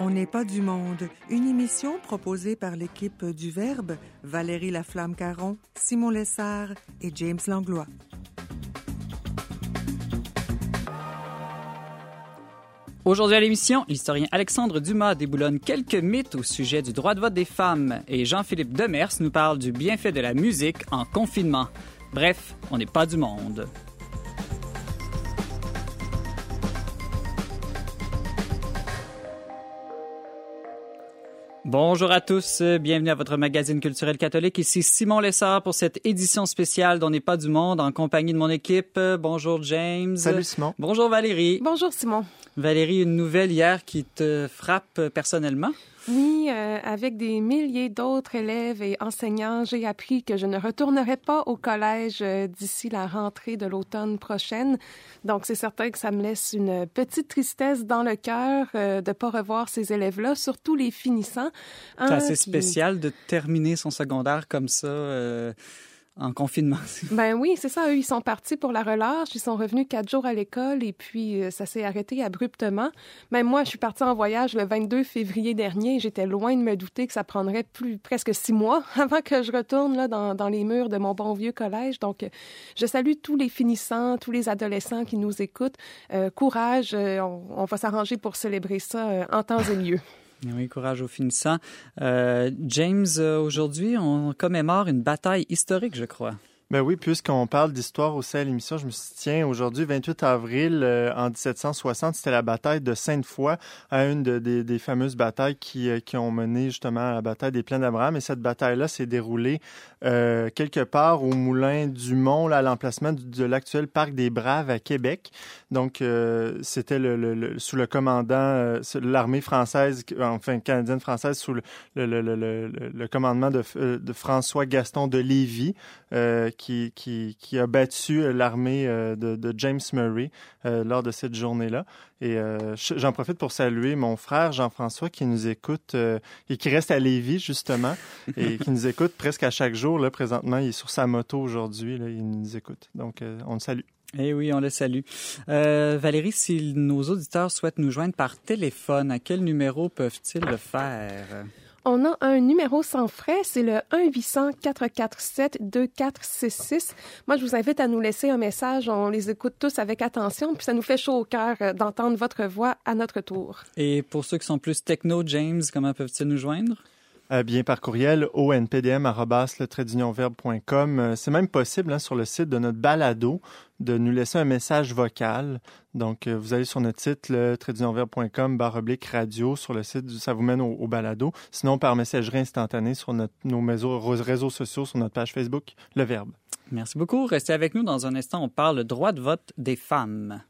On n'est pas du monde, une émission proposée par l'équipe du Verbe, Valérie Laflamme-Caron, Simon Lessard et James Langlois. Aujourd'hui à l'émission, l'historien Alexandre Dumas déboulonne quelques mythes au sujet du droit de vote des femmes et Jean-Philippe Demers nous parle du bienfait de la musique en confinement. Bref, on n'est pas du monde. Bonjour à tous, bienvenue à votre magazine culturel catholique. Ici Simon Lessard pour cette édition spéciale d'On n'est pas du monde en compagnie de mon équipe. Bonjour James. Salut Simon. Bonjour Valérie. Bonjour Simon. Valérie, une nouvelle hier qui te frappe personnellement? Oui, avec des milliers d'autres élèves et enseignants, j'ai appris que je ne retournerai pas au collège d'ici la rentrée de l'automne prochaine. Donc, c'est certain que ça me laisse une petite tristesse dans le cœur de ne pas revoir ces élèves-là, surtout les finissants. C'est assez spécial de terminer son secondaire comme ça. En confinement. Ben oui, c'est ça. Eux, ils sont partis pour la relâche. Ils sont revenus 4 jours à l'école et puis ça s'est arrêté abruptement. Même moi, je suis partie en voyage le 22 février dernier. J'étais loin de me douter que ça prendrait presque 6 mois avant que je retourne là, dans les murs de mon bon vieux collège. Donc, je salue tous les finissants, tous les adolescents qui nous écoutent. Courage, on va s'arranger pour célébrer ça en temps et lieu. Oui, courage aux finissants. James, aujourd'hui, on commémore une bataille historique, je crois. Ben oui, puisqu'on parle d'histoire aussi à l'émission, je me suis dit, tiens, aujourd'hui, 28 avril en 1760, c'était la bataille de Sainte-Foy, une des fameuses batailles qui ont mené justement à la bataille des Plaines d'Abraham. Et cette bataille-là s'est déroulée quelque part au moulin du Mont, là, à l'emplacement de l'actuel Parc des Braves à Québec. Donc, c'était sous le commandant, l'armée française, enfin canadienne-française, sous le commandement de François Gaston de Lévis, qui a battu l'armée de James Murray lors de cette journée-là. Et j'en profite pour saluer mon frère Jean-François qui nous écoute et qui reste à Lévis, justement, et qui nous écoute presque à chaque jour. Là, présentement, il est sur sa moto aujourd'hui. Là, il nous écoute. Donc, on le salue. Eh oui, on le salue. Valérie, si nos auditeurs souhaitent nous joindre par téléphone, à quel numéro peuvent-ils le faire? On a un numéro sans frais, c'est le 1-800-447-2466. Moi, je vous invite à nous laisser un message. On les écoute tous avec attention, puis ça nous fait chaud au cœur d'entendre votre voix à notre tour. Et pour ceux qui sont plus techno, James, comment peuvent-ils nous joindre? Bien par courriel, onpdm.com. C'est même possible hein, sur le site de notre balado de nous laisser un message vocal. Donc, vous allez sur notre site, le /radio, sur le site, ça vous mène au balado. Sinon, par messagerie instantanée sur nos réseaux sociaux, sur notre page Facebook, Le Verbe. Merci beaucoup. Restez avec nous. Dans un instant, on parle du droit de vote des femmes.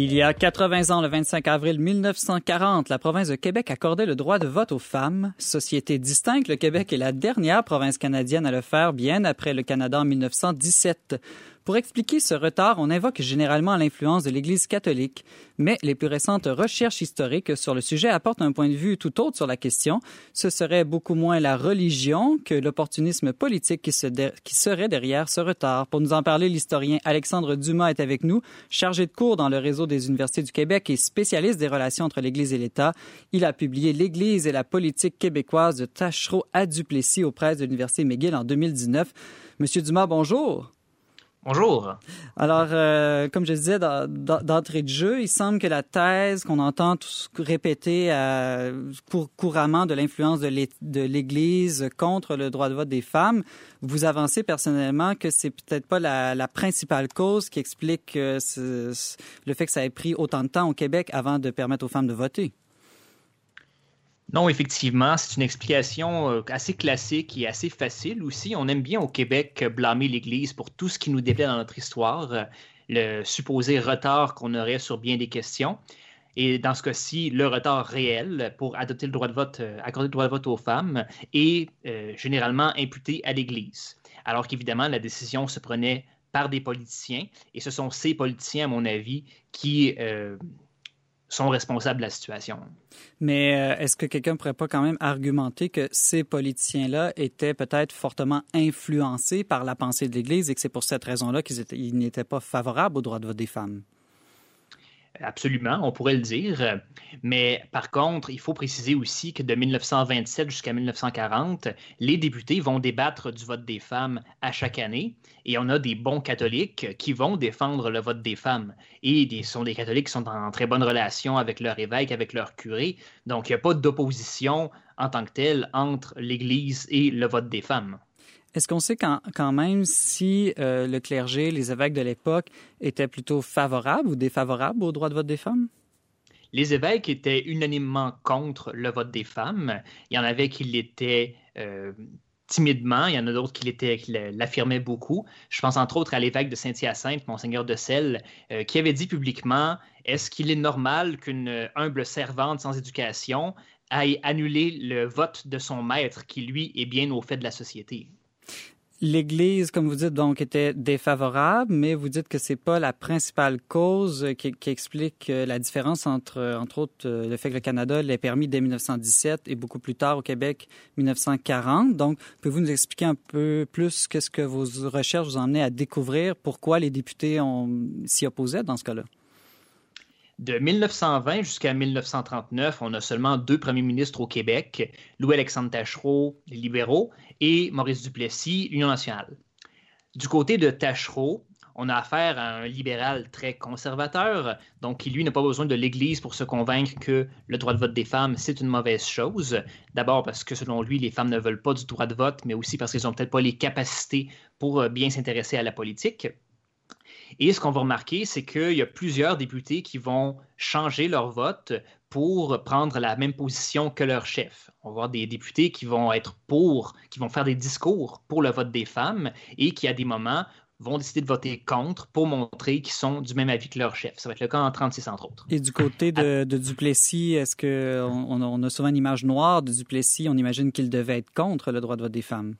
Il y a 80 ans, le 25 avril 1940, la province de Québec accordait le droit de vote aux femmes. Société distincte, le Québec est la dernière province canadienne à le faire, bien après le Canada en 1917. Pour expliquer ce retard, on invoque généralement l'influence de l'Église catholique, mais les plus récentes recherches historiques sur le sujet apportent un point de vue tout autre sur la question. Ce serait beaucoup moins la religion que l'opportunisme politique qui serait derrière ce retard. Pour nous en parler, l'historien Alexandre Dumas est avec nous, chargé de cours dans le réseau des universités du Québec et spécialiste des relations entre l'Église et l'État. Il a publié « L'Église et la politique québécoise de Tachéreau à Duplessis » aux presses de l'Université McGill en 2019. Monsieur Dumas, bonjour. Bonjour. Alors, comme je disais d'entrée de jeu, il semble que la thèse qu'on entend répéter couramment de l'influence de l'Église contre le droit de vote des femmes, vous avancez personnellement que c'est peut-être pas la principale cause qui explique le fait que ça ait pris autant de temps au Québec avant de permettre aux femmes de voter. Non, effectivement, c'est une explication assez classique et assez facile aussi. On aime bien au Québec blâmer l'Église pour tout ce qui nous déplaît dans notre histoire, le supposé retard qu'on aurait sur bien des questions. Et dans ce cas-ci, le retard réel pour adopter le droit de vote, accorder le droit de vote aux femmes est généralement imputé à l'Église. Alors qu'évidemment, la décision se prenait par des politiciens. Et ce sont ces politiciens, à mon avis, qui sont responsables de la situation. Mais est-ce que quelqu'un ne pourrait pas quand même argumenter que ces politiciens-là étaient peut-être fortement influencés par la pensée de l'Église et que c'est pour cette raison-là qu'ils n'étaient pas favorables au droit de vote des femmes? Absolument, on pourrait le dire. Mais par contre, il faut préciser aussi que de 1927 jusqu'à 1940, les députés vont débattre du vote des femmes à chaque année. Et on a des bons catholiques qui vont défendre le vote des femmes. Et ce sont des catholiques qui sont en très bonne relation avec leur évêque, avec leur curé. Donc, il n'y a pas d'opposition en tant que telle entre l'Église et le vote des femmes. Est-ce qu'on sait quand même si le clergé, les évêques de l'époque, étaient plutôt favorables ou défavorables au droit de vote des femmes? Les évêques étaient unanimement contre le vote des femmes. Il y en avait qui l'étaient timidement, il y en a d'autres qui l'affirmaient beaucoup. Je pense entre autres à l'évêque de Saint-Hyacinthe, Mgr De Celles, qui avait dit publiquement « Est-ce qu'il est normal qu'une humble servante sans éducation aille annuler le vote de son maître qui, lui, est bien au fait de la société ?» L'Église, comme vous dites, donc, était défavorable, mais vous dites que ce n'est pas la principale cause qui explique la différence entre autres, le fait que le Canada l'ait permis dès 1917 et beaucoup plus tard au Québec, 1940. Donc, pouvez-vous nous expliquer un peu plus qu'est-ce que vos recherches vous ont amené à découvrir, pourquoi les députés s'y opposaient dans ce cas-là? De 1920 jusqu'à 1939, on a seulement 2 premiers ministres au Québec, Louis-Alexandre Tachéreau, les libéraux, et Maurice Duplessis, l'Union nationale. Du côté de Tachéreau, on a affaire à un libéral très conservateur, donc qui, lui, n'a pas besoin de l'Église pour se convaincre que le droit de vote des femmes, c'est une mauvaise chose. D'abord parce que, selon lui, les femmes ne veulent pas du droit de vote, mais aussi parce qu'elles n'ont peut-être pas les capacités pour bien s'intéresser à la politique. Et ce qu'on va remarquer, c'est qu'il y a plusieurs députés qui vont changer leur vote pour prendre la même position que leur chef. On va voir des députés qui vont être pour, qui vont faire des discours pour le vote des femmes et qui, à des moments, vont décider de voter contre pour montrer qu'ils sont du même avis que leur chef. Ça va être le cas en 36, entre autres. Et du côté de Duplessis, est-ce qu'on a souvent une image noire de Duplessis? On imagine qu'il devait être contre le droit de vote des femmes.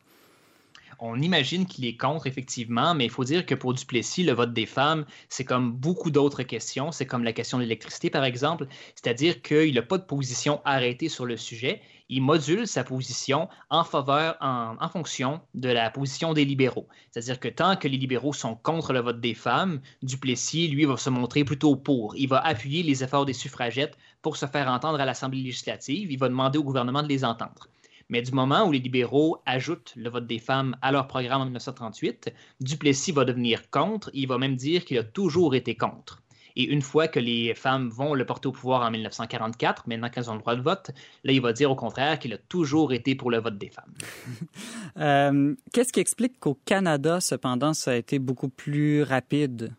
On imagine qu'il est contre, effectivement, mais il faut dire que pour Duplessis, le vote des femmes, c'est comme beaucoup d'autres questions. C'est comme la question de l'électricité, par exemple. C'est-à-dire qu'il n'a pas de position arrêtée sur le sujet. Il module sa position en fonction de la position des libéraux. C'est-à-dire que tant que les libéraux sont contre le vote des femmes, Duplessis, lui, va se montrer plutôt pour. Il va appuyer les efforts des suffragettes pour se faire entendre à l'Assemblée législative. Il va demander au gouvernement de les entendre. Mais du moment où les libéraux ajoutent le vote des femmes à leur programme en 1938, Duplessis va devenir contre. Il va même dire qu'il a toujours été contre. Et une fois que les femmes vont le porter au pouvoir en 1944, maintenant qu'elles ont le droit de vote, là, il va dire au contraire qu'il a toujours été pour le vote des femmes. Qu'est-ce qui explique qu'au Canada, cependant, ça a été beaucoup plus rapide?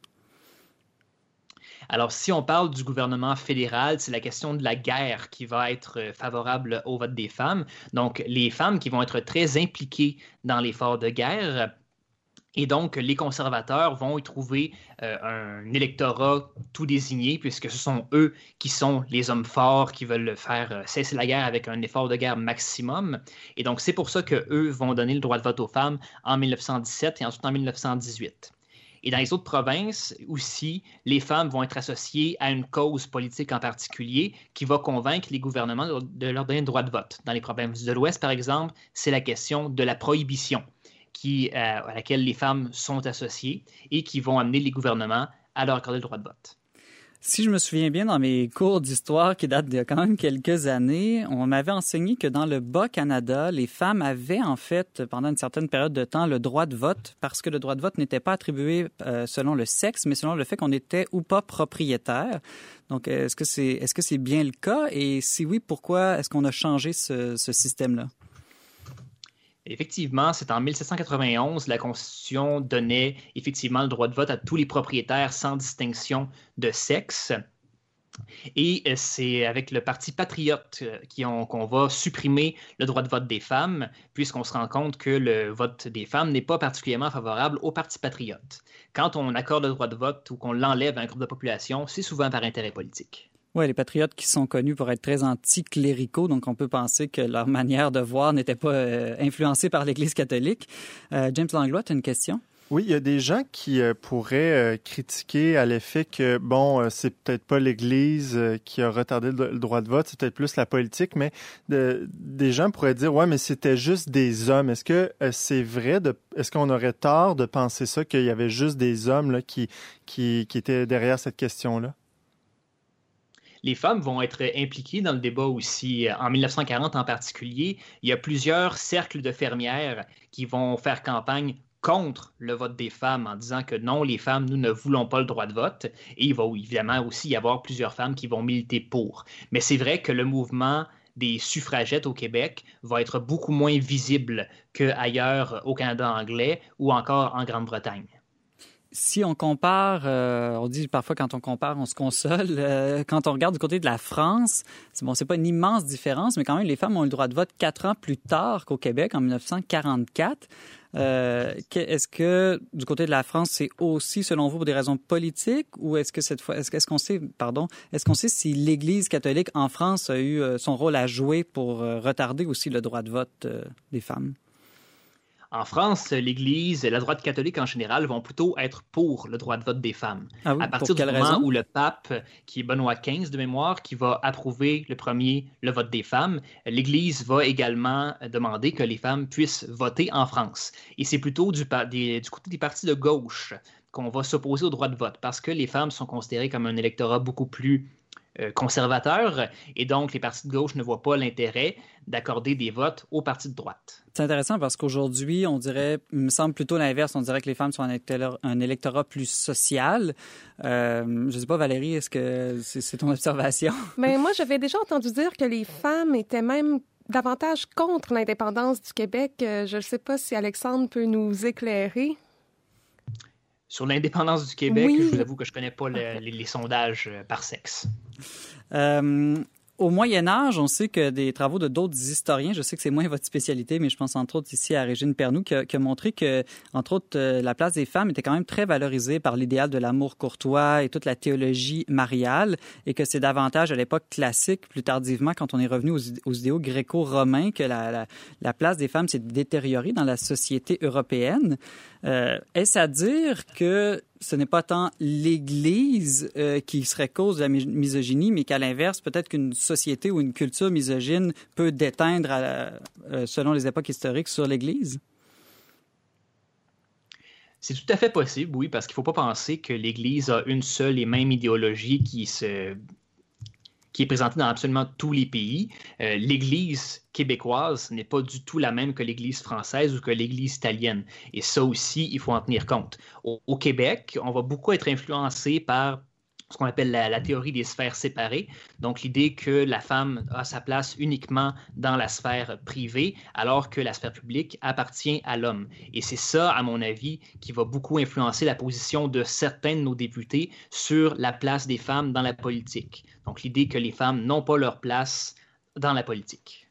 Alors, si on parle du gouvernement fédéral, c'est la question de la guerre qui va être favorable au vote des femmes. Donc, les femmes qui vont être très impliquées dans l'effort de guerre. Et donc, les conservateurs vont y trouver un électorat tout désigné, puisque ce sont eux qui sont les hommes forts qui veulent faire cesser la guerre avec un effort de guerre maximum. Et donc, c'est pour ça qu'eux vont donner le droit de vote aux femmes en 1917 et ensuite en 1918. Et dans les autres provinces aussi, les femmes vont être associées à une cause politique en particulier qui va convaincre les gouvernements de leur donner le droit de vote. Dans les provinces de l'Ouest, par exemple, c'est la question de la prohibition à laquelle les femmes sont associées et qui vont amener les gouvernements à leur accorder le droit de vote. Si je me souviens bien, dans mes cours d'histoire qui datent de quand même quelques années, on m'avait enseigné que dans le Bas-Canada, les femmes avaient en fait, pendant une certaine période de temps, le droit de vote parce que le droit de vote n'était pas attribué selon le sexe, mais selon le fait qu'on était ou pas propriétaire. Donc, est-ce que c'est bien le cas? Et si oui, pourquoi est-ce qu'on a changé ce système-là? Effectivement, c'est en 1791, la Constitution donnait effectivement le droit de vote à tous les propriétaires sans distinction de sexe. Et c'est avec le Parti patriote qu'on va supprimer le droit de vote des femmes, puisqu'on se rend compte que le vote des femmes n'est pas particulièrement favorable au Parti patriote. Quand on accorde le droit de vote ou qu'on l'enlève à un groupe de population, c'est souvent par intérêt politique. Oui, les patriotes qui sont connus pour être très anticléricaux, donc on peut penser que leur manière de voir n'était pas influencée par l'Église catholique. James Langlois, tu as une question? Oui, il y a des gens qui pourraient critiquer à l'effet que, bon, c'est peut-être pas l'Église qui a retardé le droit de vote, c'est peut-être plus la politique, mais des gens pourraient dire, ouais, mais c'était juste des hommes. Est-ce que c'est vrai? Est-ce qu'on aurait tort de penser ça, qu'il y avait juste des hommes là, qui étaient derrière cette question-là? Les femmes vont être impliquées dans le débat aussi. En 1940 en particulier, il y a plusieurs cercles de fermières qui vont faire campagne contre le vote des femmes en disant que non, les femmes, nous ne voulons pas le droit de vote. Et il va évidemment aussi y avoir plusieurs femmes qui vont militer pour. Mais c'est vrai que le mouvement des suffragettes au Québec va être beaucoup moins visible qu'ailleurs au Canada anglais ou encore en Grande-Bretagne. Si on compare, on dit parfois quand on compare, on se console. Quand on regarde du côté de la France, c'est pas une immense différence, mais quand même, les femmes ont eu le droit de vote 4 ans plus tard qu'au Québec, en 1944. Est-ce que du côté de la France, c'est aussi, selon vous, pour des raisons politiques, ou est-ce que cette fois, est-ce qu'on sait si l'Église catholique en France a eu son rôle à jouer pour retarder aussi le droit de vote des femmes? En France, l'Église et la droite catholique en général vont plutôt être pour le droit de vote des femmes. Ah oui, à partir du moment où le pape, qui est Benoît XV de mémoire, qui va approuver le vote des femmes, l'Église va également demander que les femmes puissent voter en France. Et c'est plutôt du côté des partis de gauche qu'on va s'opposer au droit de vote, parce que les femmes sont considérées comme un électorat beaucoup plus conservateurs, et donc les partis de gauche ne voient pas l'intérêt d'accorder des votes aux partis de droite. C'est intéressant parce qu'aujourd'hui, on dirait, il me semble plutôt l'inverse, on dirait que les femmes sont un électorat plus social. Je ne sais pas, Valérie, est-ce que c'est ton observation? Mais moi, j'avais déjà entendu dire que les femmes étaient même davantage contre l'indépendance du Québec. Je ne sais pas si Alexandre peut nous éclairer. Sur l'indépendance du Québec, oui. Je vous avoue que je ne connais pas les sondages par sexe. Au Moyen Âge, on sait que des travaux de d'autres historiens, je sais que c'est moins votre spécialité, mais je pense entre autres ici à Régine Pernoud, qui a montré que, entre autres, la place des femmes était quand même très valorisée par l'idéal de l'amour courtois et toute la théologie mariale, et que c'est davantage à l'époque classique, plus tardivement, quand on est revenu aux idéaux gréco-romains, que la place des femmes s'est détériorée dans la société européenne. Est-ce à dire que ce n'est pas tant l'Église qui serait cause de la misogynie, mais qu'à l'inverse, peut-être qu'une société ou une culture misogyne peut déteindre, selon les époques historiques, sur l'Église? C'est tout à fait possible, oui, parce qu'il ne faut pas penser que l'Église a une seule et même idéologie qui est présentée dans absolument tous les pays. L'Église québécoise n'est pas du tout la même que l'Église française ou que l'Église italienne. Et ça aussi, il faut en tenir compte. Au Québec, on va beaucoup être influencé par ce qu'on appelle la théorie des sphères séparées, donc l'idée que la femme a sa place uniquement dans la sphère privée, alors que la sphère publique appartient à l'homme. Et c'est ça, à mon avis, qui va beaucoup influencer la position de certains de nos députés sur la place des femmes dans la politique. Donc l'idée que les femmes n'ont pas leur place dans la politique.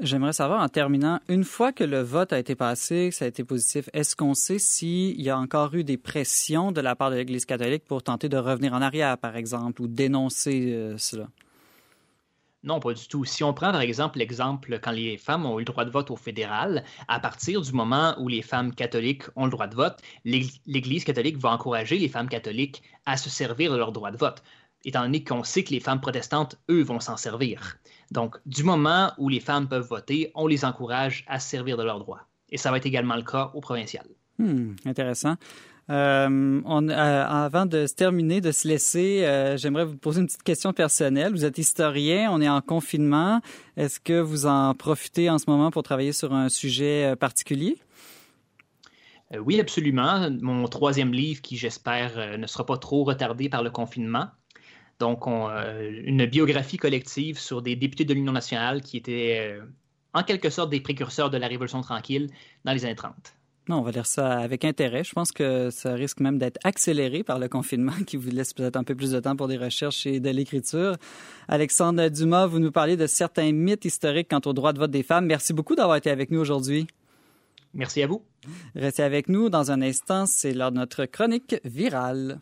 J'aimerais savoir, en terminant, une fois que le vote a été passé, que ça a été positif, est-ce qu'on sait s'il y a encore eu des pressions de la part de l'Église catholique pour tenter de revenir en arrière, par exemple, ou dénoncer cela? Non, pas du tout. Si on prend, par exemple, l'exemple quand les femmes ont eu le droit de vote au fédéral, à partir du moment où les femmes catholiques ont le droit de vote, l'Église catholique va encourager les femmes catholiques à se servir de leur droit de vote, étant donné qu'on sait que les femmes protestantes, eux, vont s'en servir. Donc, du moment où les femmes peuvent voter, on les encourage à se servir de leurs droits. Et ça va être également le cas au provincial. Intéressant. Avant de se terminer, de se laisser, j'aimerais vous poser une petite question personnelle. Vous êtes historien, on est en confinement. Est-ce que vous en profitez en ce moment pour travailler sur un sujet particulier? Oui, absolument. Mon 3e livre, qui j'espère ne sera pas trop retardé par le confinement, donc, une biographie collective sur des députés de l'Union nationale qui étaient, en quelque sorte, des précurseurs de la Révolution tranquille dans les années 30. Non, on va lire ça avec intérêt. Je pense que ça risque même d'être accéléré par le confinement qui vous laisse peut-être un peu plus de temps pour des recherches et de l'écriture. Alexandre Dumas, vous nous parlez de certains mythes historiques quant au droit de vote des femmes. Merci beaucoup d'avoir été avec nous aujourd'hui. Merci à vous. Restez avec nous. Dans un instant, c'est l'heure de notre chronique virale.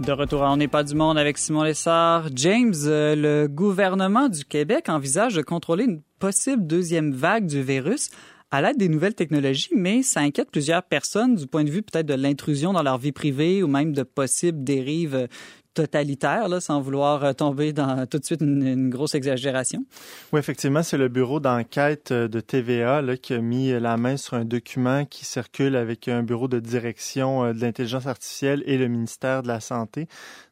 De retour à On n'est pas du monde avec Simon Lessard. James, le gouvernement du Québec envisage de contrôler une possible deuxième vague du virus à l'aide des nouvelles technologies, mais ça inquiète plusieurs personnes du point de vue peut-être de l'intrusion dans leur vie privée ou même de possibles dérives totalitaire, là, sans vouloir tomber dans tout de suite une grosse exagération. Oui, effectivement, c'est le bureau d'enquête de TVA là, qui a mis la main sur un document qui circule avec un bureau de direction de l'intelligence artificielle et le ministère de la Santé.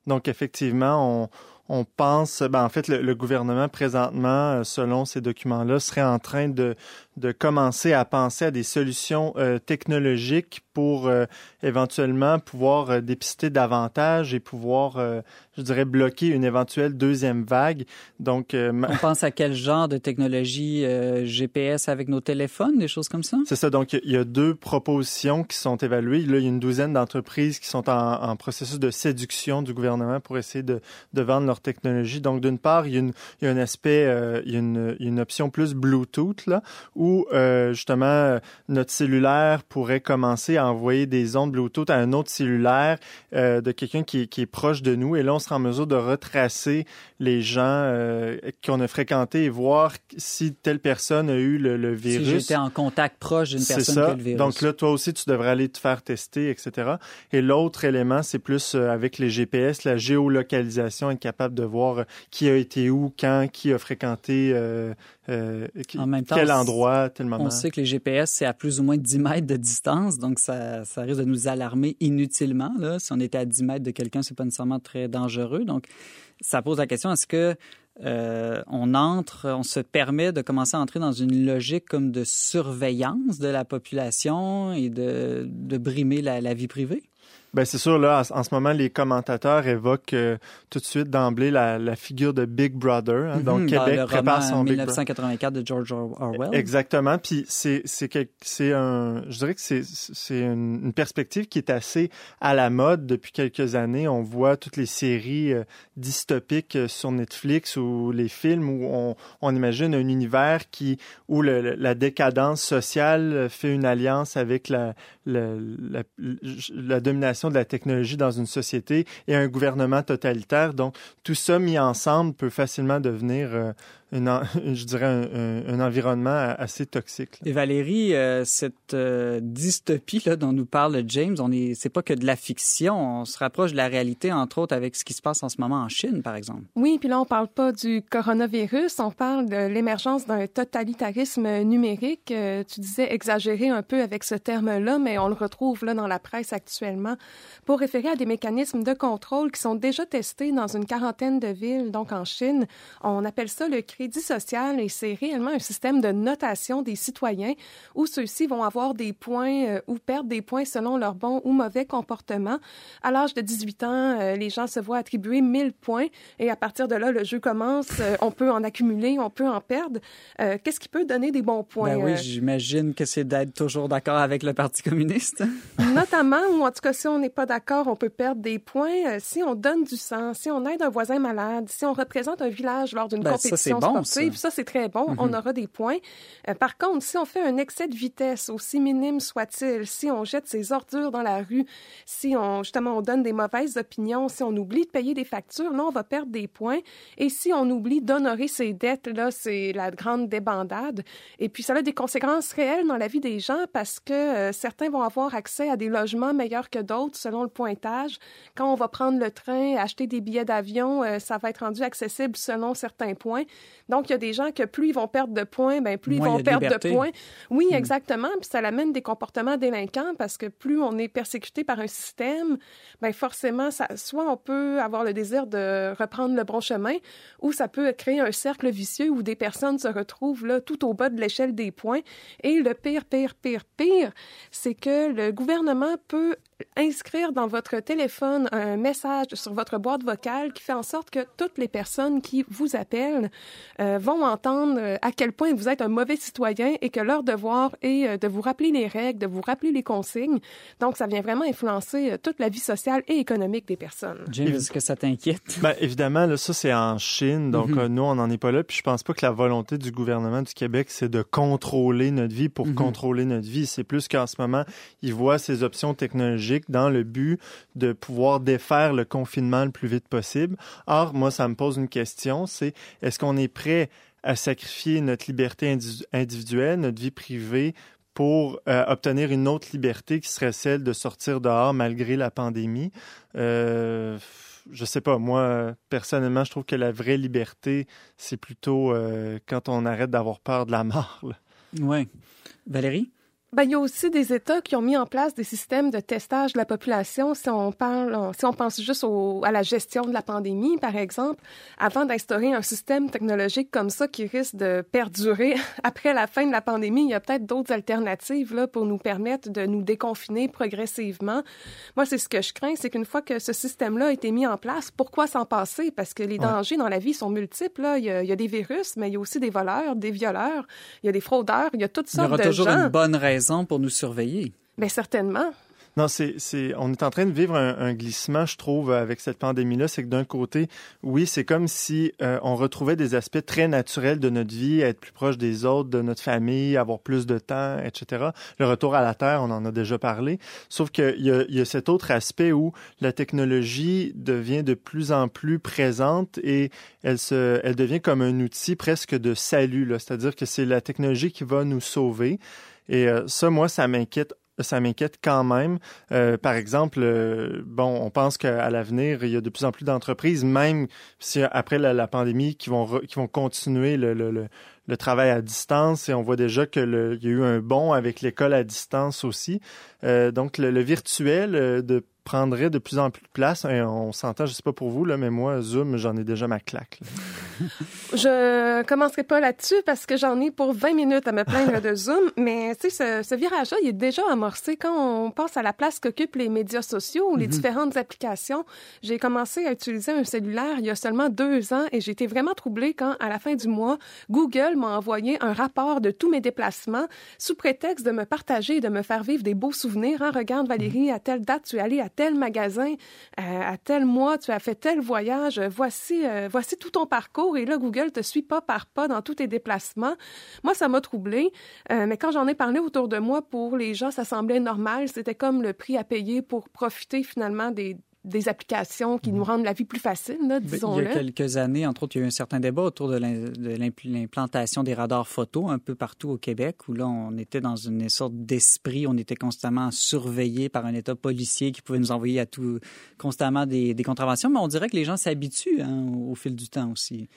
Donc, effectivement, on pense, en fait, le gouvernement présentement, selon ces documents-là, serait en train de commencer à penser à des solutions technologiques pour éventuellement pouvoir dépister davantage et pouvoir, je dirais, bloquer une éventuelle deuxième vague. Donc, on pense à quel genre de technologie, GPS avec nos téléphones, des choses comme ça? C'est ça. Donc, il y a deux propositions qui sont évaluées. Là, il y a une douzaine d'entreprises qui sont en processus de séduction du gouvernement pour essayer de vendre leur technologie. Donc, d'une part, il y a un aspect, il y a une option plus Bluetooth, là, où, justement, notre cellulaire pourrait commencer à envoyer des ondes Bluetooth à un autre cellulaire de quelqu'un qui est proche de nous. Et là, on sera en mesure de retracer les gens qu'on a fréquentés et voir si telle personne a eu le virus. Si j'étais en contact proche d'une personne qui a le virus. Donc là, toi aussi, tu devrais aller te faire tester, etc. Et l'autre élément, c'est plus avec les GPS, la géolocalisation, être capable de voir qui a été où, quand, qui a fréquenté en même temps, quel endroit, tel moment. On sait que les GPS, c'est à plus ou moins 10 mètres de distance, donc ça risque de nous alarmer inutilement, là. Si on était à 10 mètres de quelqu'un, c'est pas nécessairement très dangereux. Donc, ça pose la question, est-ce que on se permet de commencer à entrer dans une logique comme de surveillance de la population et de brimer la vie privée? Bien, c'est sûr, là, en ce moment, les commentateurs évoquent tout de suite d'emblée la figure de Big Brother. Hein, donc, Québec prépare son 1984 Big Brother. De George Orwell. Exactement. Puis, c'est une perspective qui est assez à la mode depuis quelques années. On voit toutes les séries dystopiques sur Netflix ou les films où on imagine un univers où la décadence sociale fait une alliance avec la domination de la technologie dans une société et un gouvernement totalitaire. Donc, tout ça mis ensemble peut facilement devenir, un environnement assez toxique. Là. Et Valérie, cette dystopie là, dont nous parle James, c'est pas que de la fiction. On se rapproche de la réalité, entre autres, avec ce qui se passe en ce moment en Chine, par exemple. Oui, puis là, on parle pas du coronavirus. On parle de l'émergence d'un totalitarisme numérique. Tu disais exagérer un peu avec ce terme-là, mais on le retrouve là dans la presse actuellement pour référer à des mécanismes de contrôle qui sont déjà testés dans une quarantaine de villes, donc en Chine. On appelle ça le crédit social et c'est réellement un système de notation des citoyens où ceux-ci vont avoir des points ou perdre des points selon leur bon ou mauvais comportement. À l'âge de 18 ans, les gens se voient attribuer 1000 points et à partir de là, le jeu commence. On peut en accumuler, on peut en perdre. Qu'est-ce qui peut donner des bons points? Ben oui, j'imagine que c'est d'être toujours d'accord avec le Parti communiste. Notamment, ou en tout cas, si on n'est pas d'accord, on peut perdre des points. Si on donne du sang, si on aide un voisin malade, si on représente un village lors d'une compétition, ça, c'est bon, sportive. Ça, c'est très bon. Mm-hmm. On aura des points. Par contre, si on fait un excès de vitesse, aussi minime soit-il, si on jette ses ordures dans la rue, si on donne des mauvaises opinions, si on oublie de payer des factures, là, on va perdre des points. Et si on oublie d'honorer ses dettes, là, c'est la grande débandade. Et puis, ça a des conséquences réelles dans la vie des gens parce que certains vont avoir accès à des logements meilleurs que d'autres selon le pointage. Quand on va prendre le train, acheter des billets d'avion, ça va être rendu accessible selon certains points. Donc, il y a des gens que plus ils vont perdre de points, plus ils vont perdre de points. Oui, exactement. Puis ça amène des comportements délinquants parce que plus on est persécuté par un système, forcément, soit on peut avoir le désir de reprendre le bon chemin ou ça peut créer un cercle vicieux où des personnes se retrouvent là tout au bas de l'échelle des points. Et le pire, c'est que le gouvernement peut inscrire dans votre téléphone un message sur votre boîte vocale qui fait en sorte que toutes les personnes qui vous appellent vont entendre à quel point vous êtes un mauvais citoyen et que leur devoir est de vous rappeler les règles, de vous rappeler les consignes. Donc, ça vient vraiment influencer toute la vie sociale et économique des personnes. James, est-ce que ça t'inquiète? Évidemment, là, ça, c'est en Chine. Donc, nous, on n'en est pas là. Puis, je pense pas que la volonté du gouvernement du Québec, c'est de contrôler notre vie pour contrôler notre vie. C'est plus qu'en ce moment, ils voient ces options technologiques Belgique dans le but de pouvoir défaire le confinement le plus vite possible. Or, moi, ça me pose une question, c'est est-ce qu'on est prêt à sacrifier notre liberté individuelle, notre vie privée, pour obtenir une autre liberté qui serait celle de sortir dehors malgré la pandémie. Je sais pas, moi, personnellement, je trouve que la vraie liberté, c'est plutôt quand on arrête d'avoir peur de la mort. Oui. Valérie? Ben, il y a aussi des États qui ont mis en place des systèmes de testage de la population. Si on pense juste à la gestion de la pandémie, par exemple, avant d'instaurer un système technologique comme ça qui risque de perdurer après la fin de la pandémie, il y a peut-être d'autres alternatives là, pour nous permettre de nous déconfiner progressivement. Moi, c'est ce que je crains, c'est qu'une fois que ce système-là a été mis en place, pourquoi s'en passer? Parce que les dangers dans la vie sont multiples. Là. Il y a des virus, mais il y a aussi des voleurs, des violeurs, il y a des fraudeurs, il y a toutes sortes de gens. Il y aura toujours une bonne raison pour nous surveiller. Bien, certainement. Non, on est en train de vivre un glissement, je trouve, avec cette pandémie-là. C'est que d'un côté, oui, c'est comme si on retrouvait des aspects très naturels de notre vie, être plus proche des autres, de notre famille, avoir plus de temps, etc. Le retour à la Terre, on en a déjà parlé. Sauf qu'il y a cet autre aspect où la technologie devient de plus en plus présente et elle devient comme un outil presque de salut, là. C'est-à-dire que c'est la technologie qui va nous sauver. Et ça, moi, ça m'inquiète quand même. Par exemple, on pense qu'à l'avenir, il y a de plus en plus d'entreprises, même si après la pandémie, qui vont continuer le travail à distance. Et on voit déjà qu'il y a eu un bond avec l'école à distance aussi. Donc, le virtuel prendrait de plus en plus de place. Et on s'entend, je ne sais pas pour vous, là, mais moi, Zoom, j'en ai déjà ma claque. Je ne commencerai pas là-dessus parce que j'en ai pour 20 minutes à me plaindre de Zoom. Mais tu sais, ce virage-là, il est déjà amorcé. Quand on pense à la place qu'occupent les médias sociaux ou les différentes applications, j'ai commencé à utiliser un cellulaire il y a seulement 2 ans et j'ai été vraiment troublée quand, à la fin du mois, Google m'a envoyé un rapport de tous mes déplacements sous prétexte de me partager et de me faire vivre des beaux souvenirs. Hein, regarde, Valérie, à telle date, tu es allée à tel magasin, à tel mois, tu as fait tel voyage, voici tout ton parcours. Et là, Google te suit pas par pas dans tous tes déplacements. Moi, ça m'a troublée, mais quand j'en ai parlé autour de moi, pour les gens, ça semblait normal. C'était comme le prix à payer pour profiter finalement des applications qui nous rendent la vie plus facile, là, disons-le. Il y a quelques années, entre autres, il y a eu un certain débat autour de l'implantation des radars photo un peu partout au Québec, où là, on était dans une sorte d'esprit, on était constamment surveillé par un État policier qui pouvait nous envoyer constamment des contraventions, mais on dirait que les gens s'habituent au fil du temps aussi.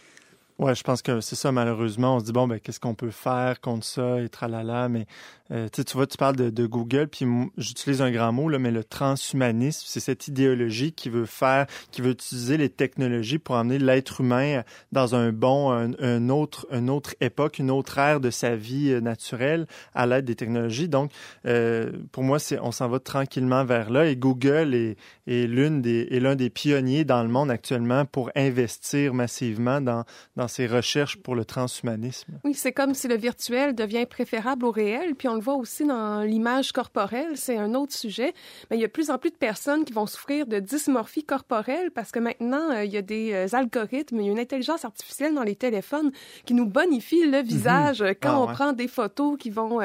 Ouais, je pense que c'est ça, malheureusement. On se dit, qu'est-ce qu'on peut faire contre ça et tralala, mais tu parles de Google, puis j'utilise un grand mot, là, mais le transhumanisme, c'est cette idéologie qui veut utiliser les technologies pour emmener l'être humain dans une autre époque, une autre ère de sa vie naturelle à l'aide des technologies. Donc, pour moi, on s'en va tranquillement vers là, et Google est l'un des pionniers dans le monde actuellement pour investir massivement dans ses recherches pour le transhumanisme. Oui, c'est comme si le virtuel devient préférable au réel, puis on le voit aussi dans l'image corporelle, c'est un autre sujet, mais il y a de plus en plus de personnes qui vont souffrir de dysmorphie corporelle parce que maintenant, il y a des algorithmes, il y a une intelligence artificielle dans les téléphones qui nous bonifie le visage quand on prend des photos qui vont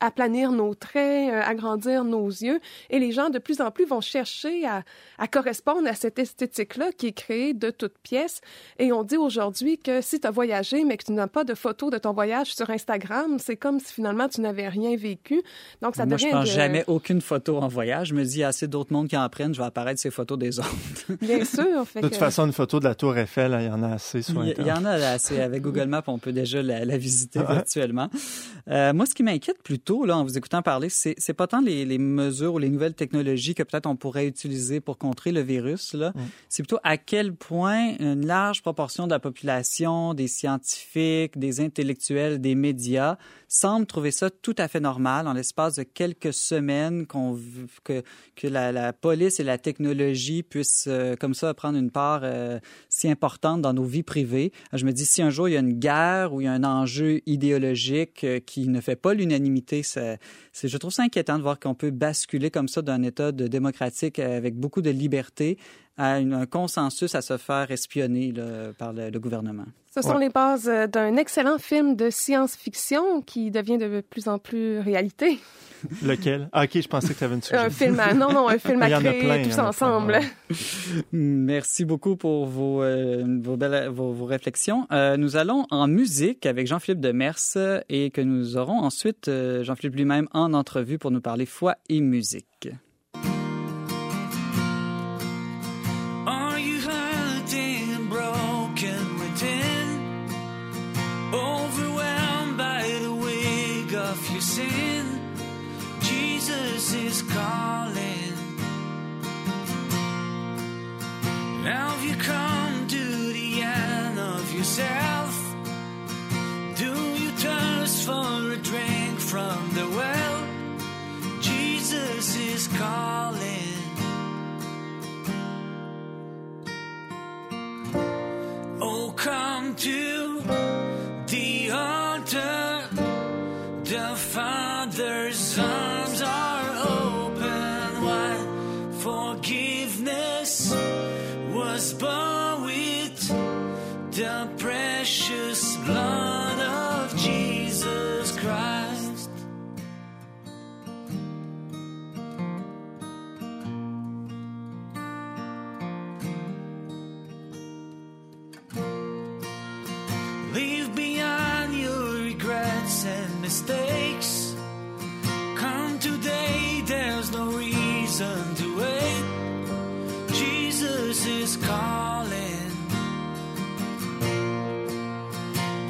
aplanir nos traits, agrandir nos yeux, et les gens de plus en plus vont chercher à correspondre à cette esthétique-là qui est créée de toutes pièces, et on dit aujourd'hui que si tu as voyagé, mais que tu n'as pas de photos de ton voyage sur Instagram, c'est comme si finalement tu n'avais rien vécu. Donc, ça devient... Moi, je ne prends jamais aucune photo en voyage. Je me dis, il y a assez d'autres mondes qui en prennent, je vais apparaître ces photos des autres. Bien sûr. Fait de toute façon, une photo de la Tour Eiffel, il y en a assez sur Internet. Il y en a assez. Avec Google Maps, on peut déjà la visiter virtuellement. Moi, ce qui m'inquiète plutôt, là, en vous écoutant parler, c'est pas tant les mesures ou les nouvelles technologies que peut-être on pourrait utiliser pour contrer le virus, là. C'est plutôt à quel point une large proportion de la population, des scientifiques, des intellectuels, des médias, semblent trouver ça tout à fait normal en l'espace de quelques semaines que la police et la technologie puissent comme ça prendre une part si importante dans nos vies privées. Je me dis, si un jour il y a une guerre ou il y a un enjeu idéologique qui ne fait pas l'unanimité, je trouve ça inquiétant de voir qu'on peut basculer comme ça d'un État démocratique avec beaucoup de liberté à un consensus à se faire espionner là, par le gouvernement. Ce sont les bases d'un excellent film de science-fiction qui devient de plus en plus réalité. Lequel? Ah, OK, je pensais que tu avais une suggestion. Un film à créer tous ensemble. Merci beaucoup pour vos réflexions. Nous allons en musique avec Jean-Philippe Demers et que nous aurons ensuite Jean-Philippe lui-même en entrevue pour nous parler foi et musique. Are you hurting and broken within? Overwhelmed by the wig of your sin? Jesus is calling. Have you come to the end of yourself? Do you thirst for a drink from the well? Jesus is calling. Oh, come to the altar. The Father's arms are open wide. Forgiveness was born with the precious blood of Jesus Christ. Leave behind your regrets and mistakes. Come today, there's no reason to wait. Jesus is calling.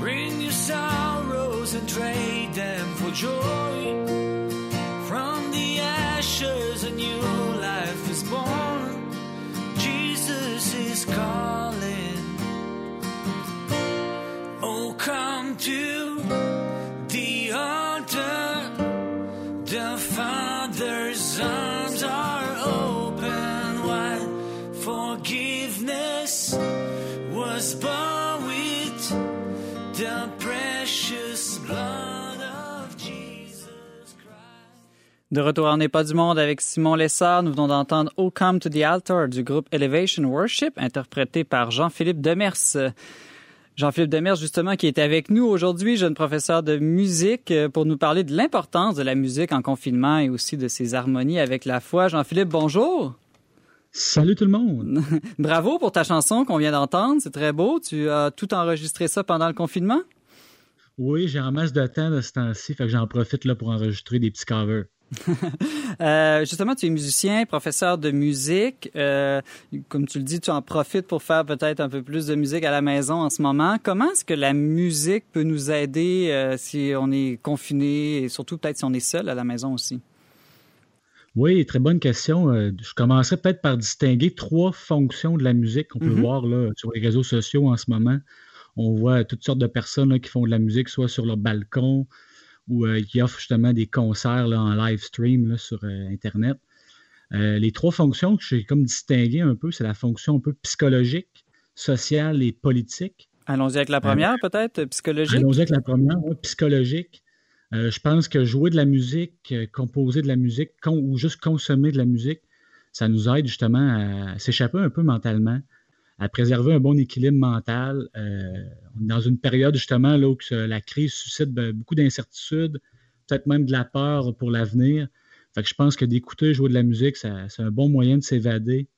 Bring your sorrows and trade them for joy. From the ashes a new life is born. Jesus is calling. Oh, come to the altar. The Father's arms are open wide. Forgiveness was born with the precious blood of Jesus Christ. De retour en On n'est pas du monde avec Simon Lessard. Nous venons d'entendre Oh, come to the altar du groupe Elevation Worship, interprété par Jean-Philippe Demers. Jean-Philippe Demers, justement, qui est avec nous aujourd'hui, jeune professeur de musique, pour nous parler de l'importance de la musique en confinement et aussi de ses harmonies avec la foi. Jean-Philippe, bonjour. Salut tout le monde. Bravo pour ta chanson qu'on vient d'entendre, c'est très beau. Tu as tout enregistré ça pendant le confinement? Oui, j'ai en masse de temps de ce temps-ci, fait que j'en profite là pour enregistrer des petits covers. Justement, tu es musicien, professeur de musique. Comme tu le dis, tu en profites pour faire peut-être un peu plus de musique à la maison en ce moment. Comment est-ce que la musique peut nous aider si on est confiné et surtout peut-être si on est seul à la maison aussi? Oui, très bonne question. Je commencerai peut-être par distinguer trois fonctions de la musique qu'on peut voir là, sur les réseaux sociaux en ce moment. On voit toutes sortes de personnes là, qui font de la musique, soit sur leur balcon, ou qui offre justement des concerts là, en live stream là, sur Internet. Les trois fonctions que j'ai comme distinguées un peu, c'est la fonction un peu psychologique, sociale et politique. Allons-y avec la première peut-être, psychologique? Allons-y avec la première, oui, psychologique. Je pense que jouer de la musique, composer de la musique ou juste consommer de la musique, ça nous aide justement à s'échapper un peu mentalement, à préserver un bon équilibre mental. On est dans une période justement là, où la crise suscite beaucoup d'incertitudes, peut-être même de la peur pour l'avenir. Fait que je pense que d'écouter, jouer de la musique, c'est un bon moyen de s'évader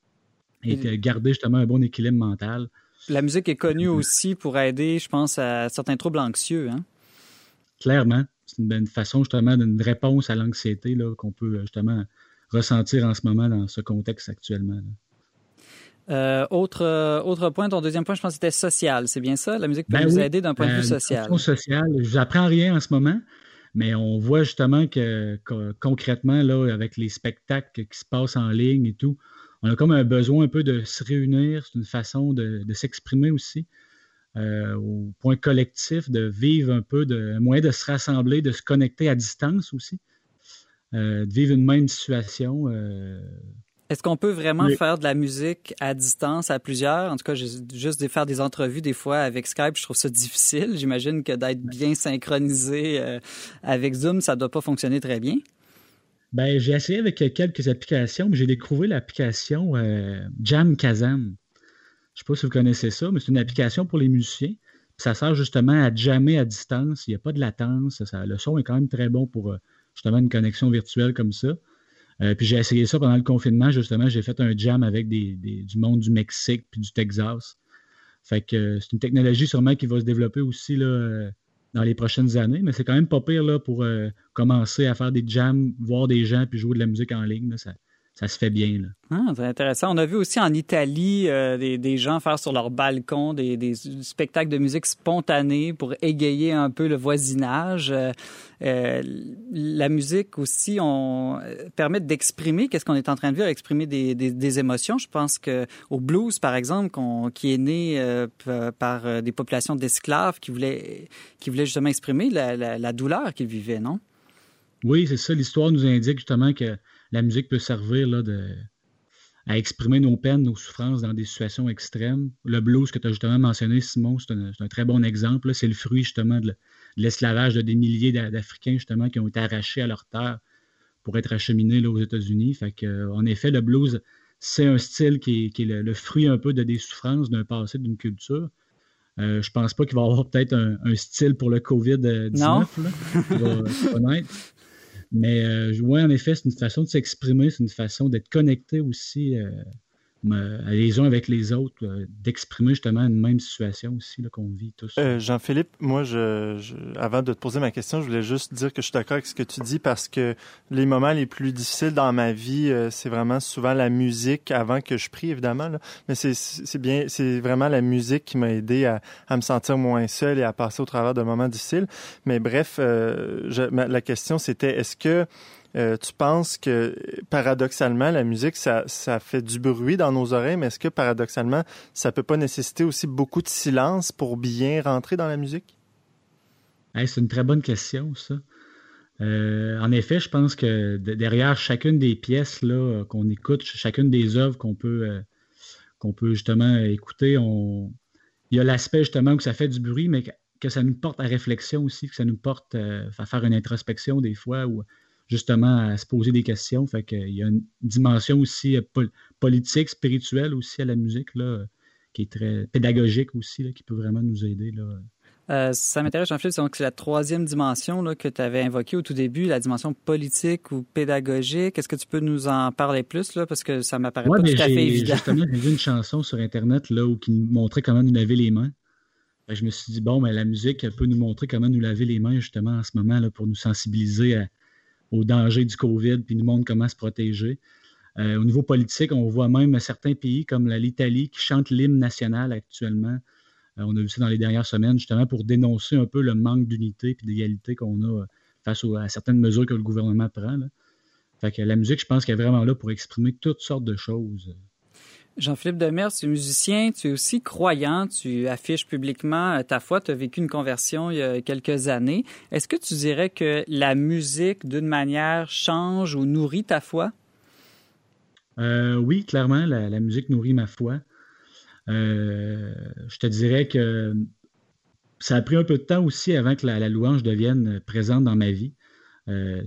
et de garder justement un bon équilibre mental. La musique est connue aussi pour aider, je pense, à certains troubles anxieux. Hein? Clairement. C'est une façon justement d'une réponse à l'anxiété là, qu'on peut justement ressentir en ce moment dans ce contexte actuellement. Là. Autre point, ton deuxième point, je pense que c'était social, c'est bien ça? La musique peut nous aider d'un point de vue social. Je n'apprends rien en ce moment, mais on voit justement que concrètement, là, avec les spectacles qui se passent en ligne et tout, on a comme un besoin un peu de se réunir, c'est une façon de s'exprimer aussi, au point collectif, de vivre un peu, un moyen de se rassembler, de se connecter à distance aussi, de vivre une même situation. Est-ce qu'on peut vraiment faire de la musique à distance, à plusieurs? En tout cas, juste de faire des entrevues des fois avec Skype, je trouve ça difficile. J'imagine que d'être bien synchronisé avec Zoom, ça ne doit pas fonctionner très bien. J'ai essayé avec quelques applications, mais j'ai découvert l'application Jam Kazam. Je ne sais pas si vous connaissez ça, mais c'est une application pour les musiciens. Ça sert justement à jammer à distance. Il n'y a pas de latence. Le son est quand même très bon pour justement une connexion virtuelle comme ça. Puis j'ai essayé ça pendant le confinement. Justement, j'ai fait un jam avec du monde du Mexique puis du Texas. Fait que c'est une technologie sûrement qui va se développer aussi là, dans les prochaines années. Mais c'est quand même pas pire là, pour commencer à faire des jams, voir des gens puis jouer de la musique en ligne. Là, ça se fait bien. Là. Ah, c'est intéressant. On a vu aussi en Italie des gens faire sur leur balcon des spectacles de musique spontanés pour égayer un peu le voisinage. La musique aussi permet d'exprimer qu'est-ce qu'on est en train de vivre, exprimer des émotions. Je pense qu'au blues, par exemple, qui est né par des populations d'esclaves qui voulaient justement exprimer la douleur qu'ils vivaient, non? Oui, c'est ça. L'histoire nous indique justement que la musique peut servir là, à exprimer nos peines, nos souffrances dans des situations extrêmes. Le blues que tu as justement mentionné, Simon, c'est un très bon exemple. Là. C'est le fruit justement de l'esclavage de des milliers d'Africains justement qui ont été arrachés à leur terre pour être acheminés là, aux États-Unis. Fait qu'en effet, le blues, c'est un style qui est le fruit un peu des souffrances d'un passé, d'une culture. Je pense pas qu'il va y avoir peut-être un style pour le COVID-19 là, qui va naître. Mais oui, en effet, c'est une façon de s'exprimer, c'est une façon d'être connecté aussi les uns avec les autres, d'exprimer justement une même situation aussi là, qu'on vit tous. Jean-Philippe, moi, avant de te poser ma question, je voulais juste dire que je suis d'accord avec ce que tu dis parce que les moments les plus difficiles dans ma vie, c'est vraiment souvent la musique avant que je prie, évidemment. Là. Mais c'est vraiment la musique qui m'a aidé à me sentir moins seul et à passer au travers de moments difficiles. Mais bref, la question c'était, est-ce que tu penses que, paradoxalement, la musique, ça fait du bruit dans nos oreilles, mais est-ce que, paradoxalement, ça peut pas nécessiter aussi beaucoup de silence pour bien rentrer dans la musique? C'est une très bonne question, ça. En effet, je pense que derrière chacune des pièces là, qu'on écoute, chacune des œuvres qu'on peut justement écouter, il y a l'aspect justement où ça fait du bruit, mais que ça nous porte à réflexion aussi, que ça nous porte à faire une introspection des fois, ou justement à se poser des questions. Fait qu'il y a une dimension aussi politique, spirituelle aussi à la musique, là, qui est très pédagogique aussi, là, qui peut vraiment nous aider. Là. Ça m'intéresse, Jean-Philippe, c'est la troisième dimension là, que tu avais invoquée au tout début, la dimension politique ou pédagogique. Est-ce que tu peux nous en parler plus? Là, parce que ça m'apparaît pas tout à fait évident. Justement, j'ai vu une chanson sur Internet là, où qui nous montrait comment nous laver les mains. Fait que je me suis dit, la musique peut nous montrer comment nous laver les mains justement en ce moment là, pour nous sensibiliser au danger du COVID, puis nous montre comment se protéger. Au niveau politique, on voit même certains pays comme l'Italie qui chantent l'hymne national actuellement. On a vu ça dans les dernières semaines, justement, pour dénoncer un peu le manque d'unité et d'égalité qu'on a face à certaines mesures que le gouvernement prend. Là. Fait que la musique, je pense qu'elle est vraiment là pour exprimer toutes sortes de choses. Jean-Philippe Demers, tu es musicien, tu es aussi croyant, tu affiches publiquement ta foi, tu as vécu une conversion il y a quelques années. Est-ce que tu dirais que la musique, d'une manière, change ou nourrit ta foi? Oui, clairement, la musique nourrit ma foi. Je te dirais que ça a pris un peu de temps aussi avant que la louange devienne présente dans ma vie.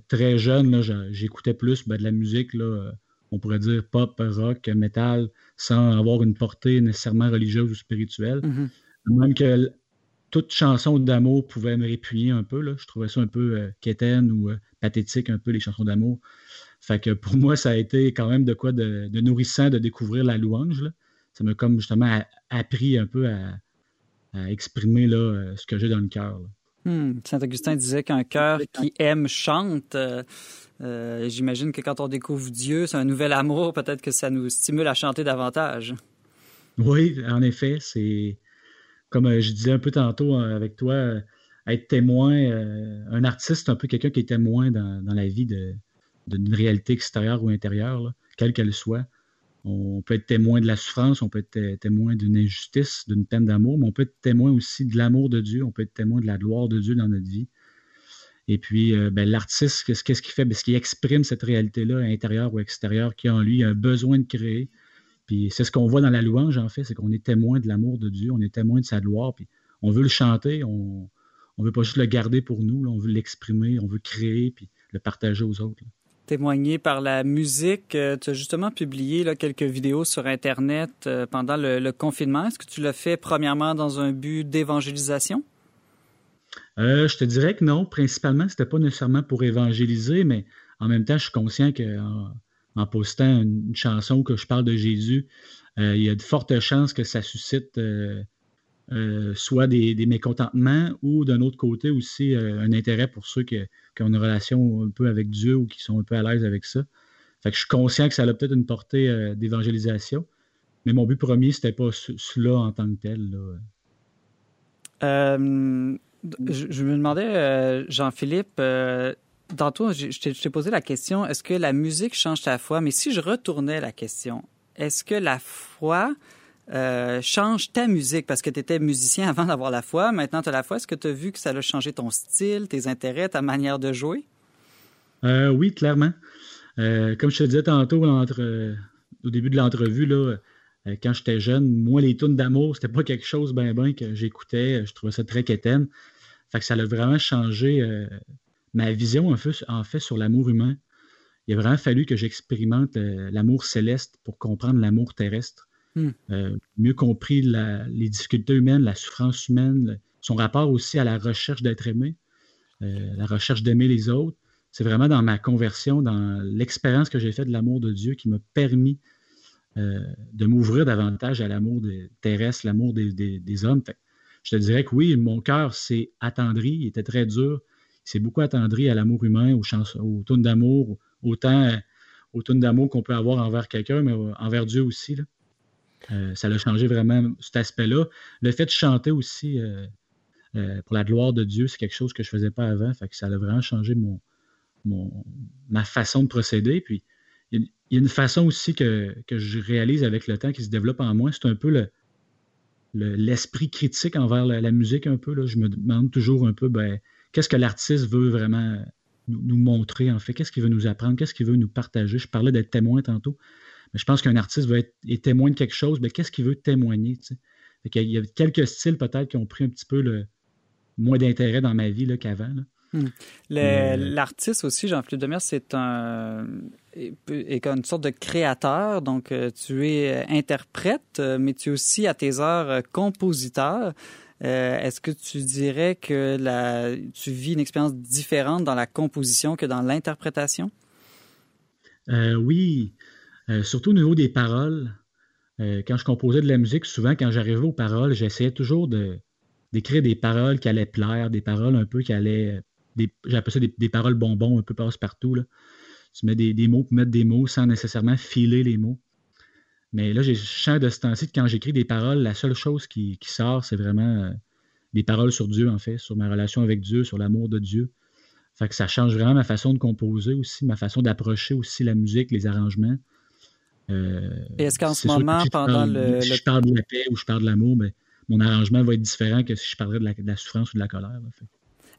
Très jeune, là, j'écoutais plus de la musique, là, on pourrait dire pop, rock, métal, sans avoir une portée nécessairement religieuse ou spirituelle. Mm-hmm. Même que toute chanson d'amour pouvait me répuyer un peu. Là. Je trouvais ça un peu quétaine ou pathétique, un peu, les chansons d'amour. Fait que pour moi, ça a été quand même de quoi de nourrissant de découvrir la louange. Là. Ça m'a comme justement appris un peu à exprimer là, ce que j'ai dans le cœur. Saint-Augustin disait qu'un cœur qui aime chante. J'imagine que quand on découvre Dieu, c'est un nouvel amour, peut-être que ça nous stimule à chanter davantage. Oui, en effet, c'est comme je disais un peu tantôt avec toi, être témoin, un artiste, un peu quelqu'un qui est témoin dans la vie d'une réalité extérieure ou intérieure, là, quelle qu'elle soit. On peut être témoin de la souffrance, on peut être témoin d'une injustice, d'une peine d'amour, mais on peut être témoin aussi de l'amour de Dieu, on peut être témoin de la gloire de Dieu dans notre vie. Et puis, l'artiste, qu'est-ce qu'il fait? Parce qu'il exprime cette réalité-là, intérieure ou extérieure, qui en lui a un besoin de créer. Puis c'est ce qu'on voit dans la louange, en fait, c'est qu'on est témoin de l'amour de Dieu, on est témoin de sa gloire, puis on veut le chanter, on ne veut pas juste le garder pour nous, là, on veut l'exprimer, on veut créer, puis le partager aux autres. Là. témoigner par la musique. Tu as justement publié là, quelques vidéos sur Internet pendant le confinement. Est-ce que tu l'as fait premièrement dans un but d'évangélisation? Je te dirais que non. Principalement, c'était pas nécessairement pour évangéliser, mais en même temps, je suis conscient qu'en postant une chanson où je parle de Jésus, il y a de fortes chances que ça suscite soit des mécontentements ou d'un autre côté aussi un intérêt pour ceux qui ont une relation un peu avec Dieu ou qui sont un peu à l'aise avec ça. Fait que je suis conscient que ça a peut-être une portée d'évangélisation, mais mon but premier, c'était pas cela en tant que tel. Là. Je me demandais, Jean-Philippe, tantôt, je t'ai posé la question, est-ce que la musique change ta foi? Mais si je retournais la question, est-ce que la foi change ta musique? Parce que tu étais musicien avant d'avoir la foi, maintenant tu as la foi. Est-ce que tu as vu que ça a changé ton style, tes intérêts, ta manière de jouer? Oui, clairement. Comme je te disais tantôt au début de l'entrevue, là, quand j'étais jeune, moi, les tunes d'amour, c'était pas quelque chose ben que j'écoutais. Je trouvais ça très quétaine. Fait que ça a vraiment changé ma vision en fait sur l'amour humain. Il a vraiment fallu que j'expérimente l'amour céleste pour comprendre l'amour terrestre. Mieux compris les difficultés humaines, la souffrance humaine, son rapport aussi à la recherche d'être aimé, la recherche d'aimer les autres. C'est vraiment dans ma conversion, dans l'expérience que j'ai faite de l'amour de Dieu qui m'a permis de m'ouvrir davantage à l'amour terrestre, l'amour des hommes. Fait, je te dirais que oui, mon cœur s'est attendri, il était très dur, il s'est beaucoup attendri à l'amour humain, aux tunes d'amour, autant aux tunes d'amour qu'on peut avoir envers quelqu'un, mais envers Dieu aussi, là. Ça l'a changé vraiment cet aspect-là. Le fait de chanter aussi pour la gloire de Dieu, c'est quelque chose que je ne faisais pas avant. Fait que ça a vraiment changé ma façon de procéder. Puis il y a une façon aussi que je réalise avec le temps qui se développe en moi. C'est un peu l'esprit critique envers la musique un peu. Là. Je me demande toujours un peu qu'est-ce que l'artiste veut vraiment nous montrer en fait. Qu'est-ce qu'il veut nous apprendre? Qu'est-ce qu'il veut nous partager? Je parlais d'être témoin tantôt. Je pense qu'un artiste est témoin de quelque chose, mais qu'est-ce qu'il veut témoigner? Il y a quelques styles peut-être qui ont pris un petit peu moins d'intérêt dans ma vie là, qu'avant. Là. L'artiste aussi, Jean-Philippe Demers, c'est une sorte de créateur. Donc, tu es interprète, mais tu es aussi à tes heures compositeur. Est-ce que tu dirais que tu vis une expérience différente dans la composition que dans l'interprétation? Oui. Surtout au niveau des paroles, quand je composais de la musique, souvent quand j'arrivais aux paroles, j'essayais toujours d'écrire des paroles qui allaient plaire, des paroles un peu qui allaient, j'appelle ça des paroles bonbons un peu passe-partout. Là. Tu mets des mots pour mettre des mots sans nécessairement filer les mots. Mais là, je sens de ce temps-ci que quand j'écris des paroles, la seule chose qui sort, c'est vraiment des paroles sur Dieu, en fait, sur ma relation avec Dieu, sur l'amour de Dieu. Fait que ça change vraiment ma façon de composer aussi, ma façon d'approcher aussi la musique, les arrangements. Et est-ce qu'en ce moment, si je parle de la paix ou je parle de l'amour, mais mon arrangement va être différent que si je parlerais de la souffrance ou de la colère. En fait.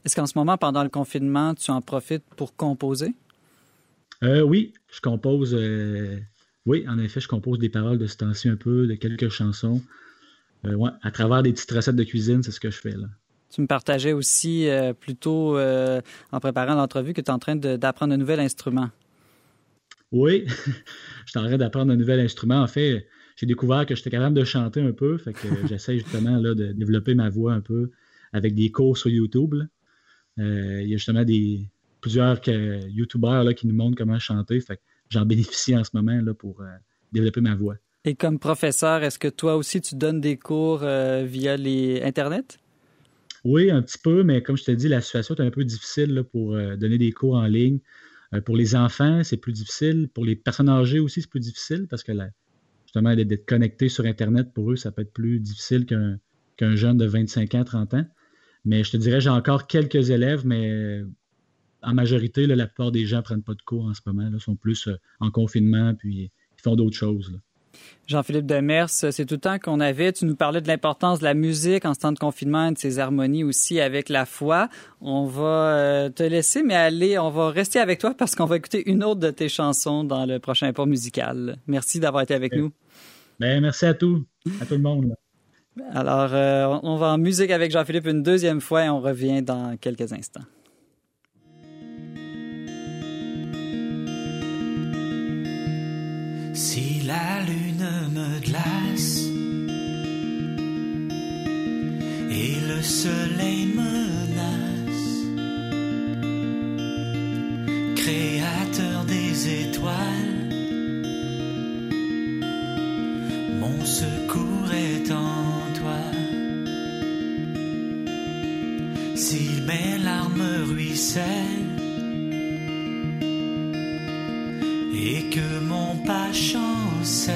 Est-ce qu'en ce moment, pendant le confinement, tu en profites pour composer? Oui, je compose. Oui, en effet, je compose des paroles de ce temps-ci un peu, de quelques chansons. Ouais, à travers des petites recettes de cuisine, c'est ce que je fais là. Tu me partageais aussi plutôt en préparant l'entrevue que tu es en train d'apprendre un nouvel instrument. Oui, je suis en train d'apprendre un nouvel instrument. En fait, j'ai découvert que j'étais capable de chanter un peu, fait que j'essaie justement là, de développer ma voix un peu avec des cours sur YouTube. Il y a justement plusieurs YouTubeurs là, qui nous montrent comment chanter, fait que j'en bénéficie en ce moment là, pour développer ma voix. Et comme professeur, est-ce que toi aussi tu donnes des cours via les Internet? Oui, un petit peu, mais comme je te dis, la situation est un peu difficile là, pour donner des cours en ligne. Pour les enfants, c'est plus difficile. Pour les personnes âgées aussi, c'est plus difficile parce que justement, d'être connecté sur Internet, pour eux, ça peut être plus difficile qu'un jeune de 25 ans, 30 ans. Mais je te dirais, j'ai encore quelques élèves, mais en majorité, là, la plupart des gens ne prennent pas de cours en ce moment. Ils sont plus en confinement, puis ils font d'autres choses. Là. Jean-Philippe Demers, c'est tout le temps qu'on avait. Tu nous parlais de l'importance de la musique en ce temps de confinement et de ses harmonies aussi avec la foi. On va te laisser, mais on va rester avec toi parce qu'on va écouter une autre de tes chansons dans le prochain apport musical. Merci d'avoir été avec nous. Bien, merci à tout le monde. Alors, on va en musique avec Jean-Philippe une deuxième fois et on revient dans quelques instants. Si la lune me glace et le soleil menace, créateur des étoiles, mon secours est en toi. Si mes larmes ruissellent et que mon pas chancelle,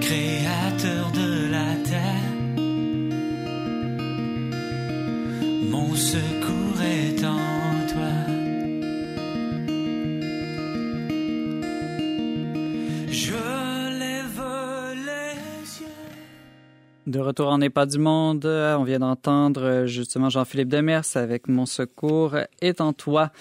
créateur de la terre, mon secours est en toi. De retour en n'est pas du monde, on vient d'entendre justement Jean-Philippe Demers avec Mon secours est en toi.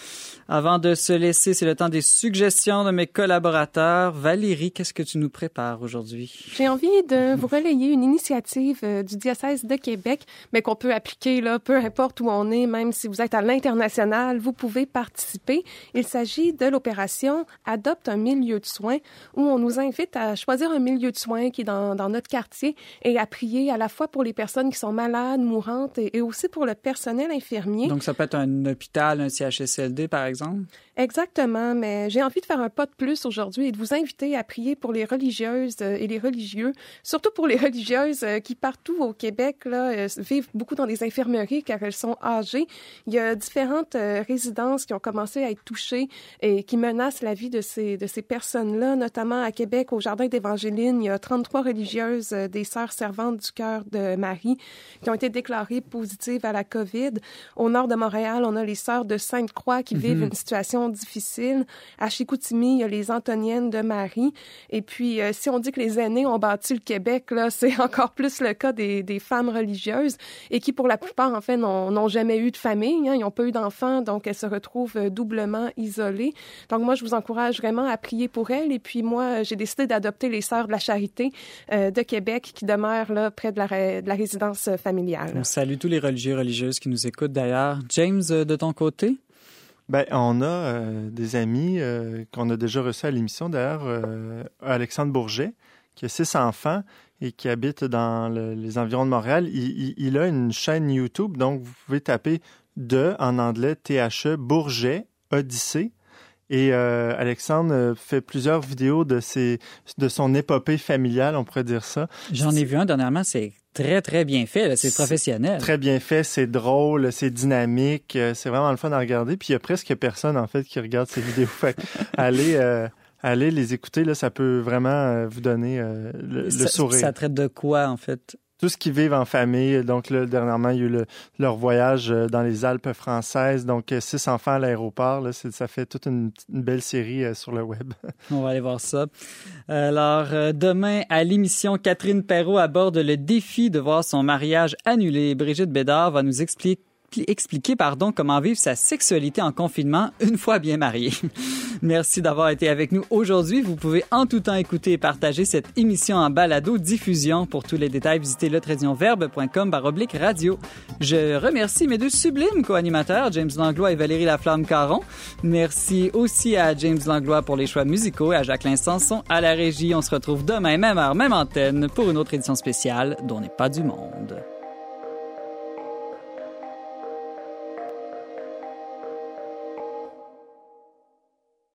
Avant de se laisser, c'est le temps des suggestions de mes collaborateurs. Valérie, qu'est-ce que tu nous prépares aujourd'hui? J'ai envie de vous relayer une initiative du diocèse de Québec, mais qu'on peut appliquer là, peu importe où on est, même si vous êtes à l'international, vous pouvez participer. Il s'agit de l'opération Adopte un milieu de soins, où on nous invite à choisir un milieu de soins qui est dans notre quartier et à prier à la fois pour les personnes qui sont malades, mourantes et aussi pour le personnel infirmier. Donc, ça peut être un hôpital, un CHSLD, par exemple? Exactement, mais j'ai envie de faire un pas de plus aujourd'hui et de vous inviter à prier pour les religieuses et les religieux, surtout pour les religieuses qui, partout au Québec, là, vivent beaucoup dans des infirmeries car elles sont âgées. Il y a différentes résidences qui ont commencé à être touchées et qui menacent la vie de ces personnes-là, notamment à Québec, au Jardin d'Évangéline. Il y a 33 religieuses des Sœurs Servantes Cœur de Marie qui ont été déclarées positives à la COVID. Au nord de Montréal, on a les Sœurs de Sainte-Croix qui vivent une situation difficile. À Chicoutimi, il y a les Antoniennes de Marie. Et puis, si on dit que les aînés ont bâti le Québec, là, c'est encore plus le cas des femmes religieuses et qui, pour la plupart, en fait, n'ont jamais eu de famille. Hein. Ils n'ont pas eu d'enfants, donc elles se retrouvent doublement isolées. Donc, moi, je vous encourage vraiment à prier pour elles. Et puis, moi, j'ai décidé d'adopter les Sœurs de la Charité de Québec qui demeurent là, près de la résidence familiale. On salue tous les religieux et religieuses qui nous écoutent d'ailleurs. James, de ton côté? Bien, on a des amis qu'on a déjà reçus à l'émission d'ailleurs. Alexandre Bourget, qui a 6 enfants et qui habite dans les environs de Montréal. Il a une chaîne YouTube, donc vous pouvez taper en anglais, THE, Bourget, Odyssée. Et Alexandre fait plusieurs vidéos de son épopée familiale, on pourrait dire ça. J'en ai vu un dernièrement, c'est très, très bien fait. Là. C'est professionnel. Très bien fait, c'est drôle, c'est dynamique. C'est vraiment le fun à regarder. Puis il y a presque personne, en fait, qui regarde ces vidéos. Fait allez les écouter, là, ça peut vraiment vous donner le sourire. Ça traite de quoi, en fait? Tout ce qu'ils vivent en famille. Donc, là, dernièrement, il y a eu leur voyage dans les Alpes françaises. Donc, 6 enfants à l'aéroport. Là, ça fait toute une belle série sur le web. On va aller voir ça. Alors, demain, à l'émission, Catherine Perrault aborde le défi de voir son mariage annulé. Brigitte Bédard va nous expliquer comment vivre sa sexualité en confinement une fois bien mariée. Merci d'avoir été avec nous aujourd'hui. Vous pouvez en tout temps écouter et partager cette émission en balado diffusion. Pour tous les détails, visitez letraidionverbe.com/radio. Je remercie mes 2 sublimes co-animateurs, James Langlois et Valérie Laflamme-Caron. Merci aussi à James Langlois pour les choix musicaux et à Jacqueline Sanson à la régie. On se retrouve demain, même heure, même antenne, pour une autre édition spéciale d'On n'est pas du monde.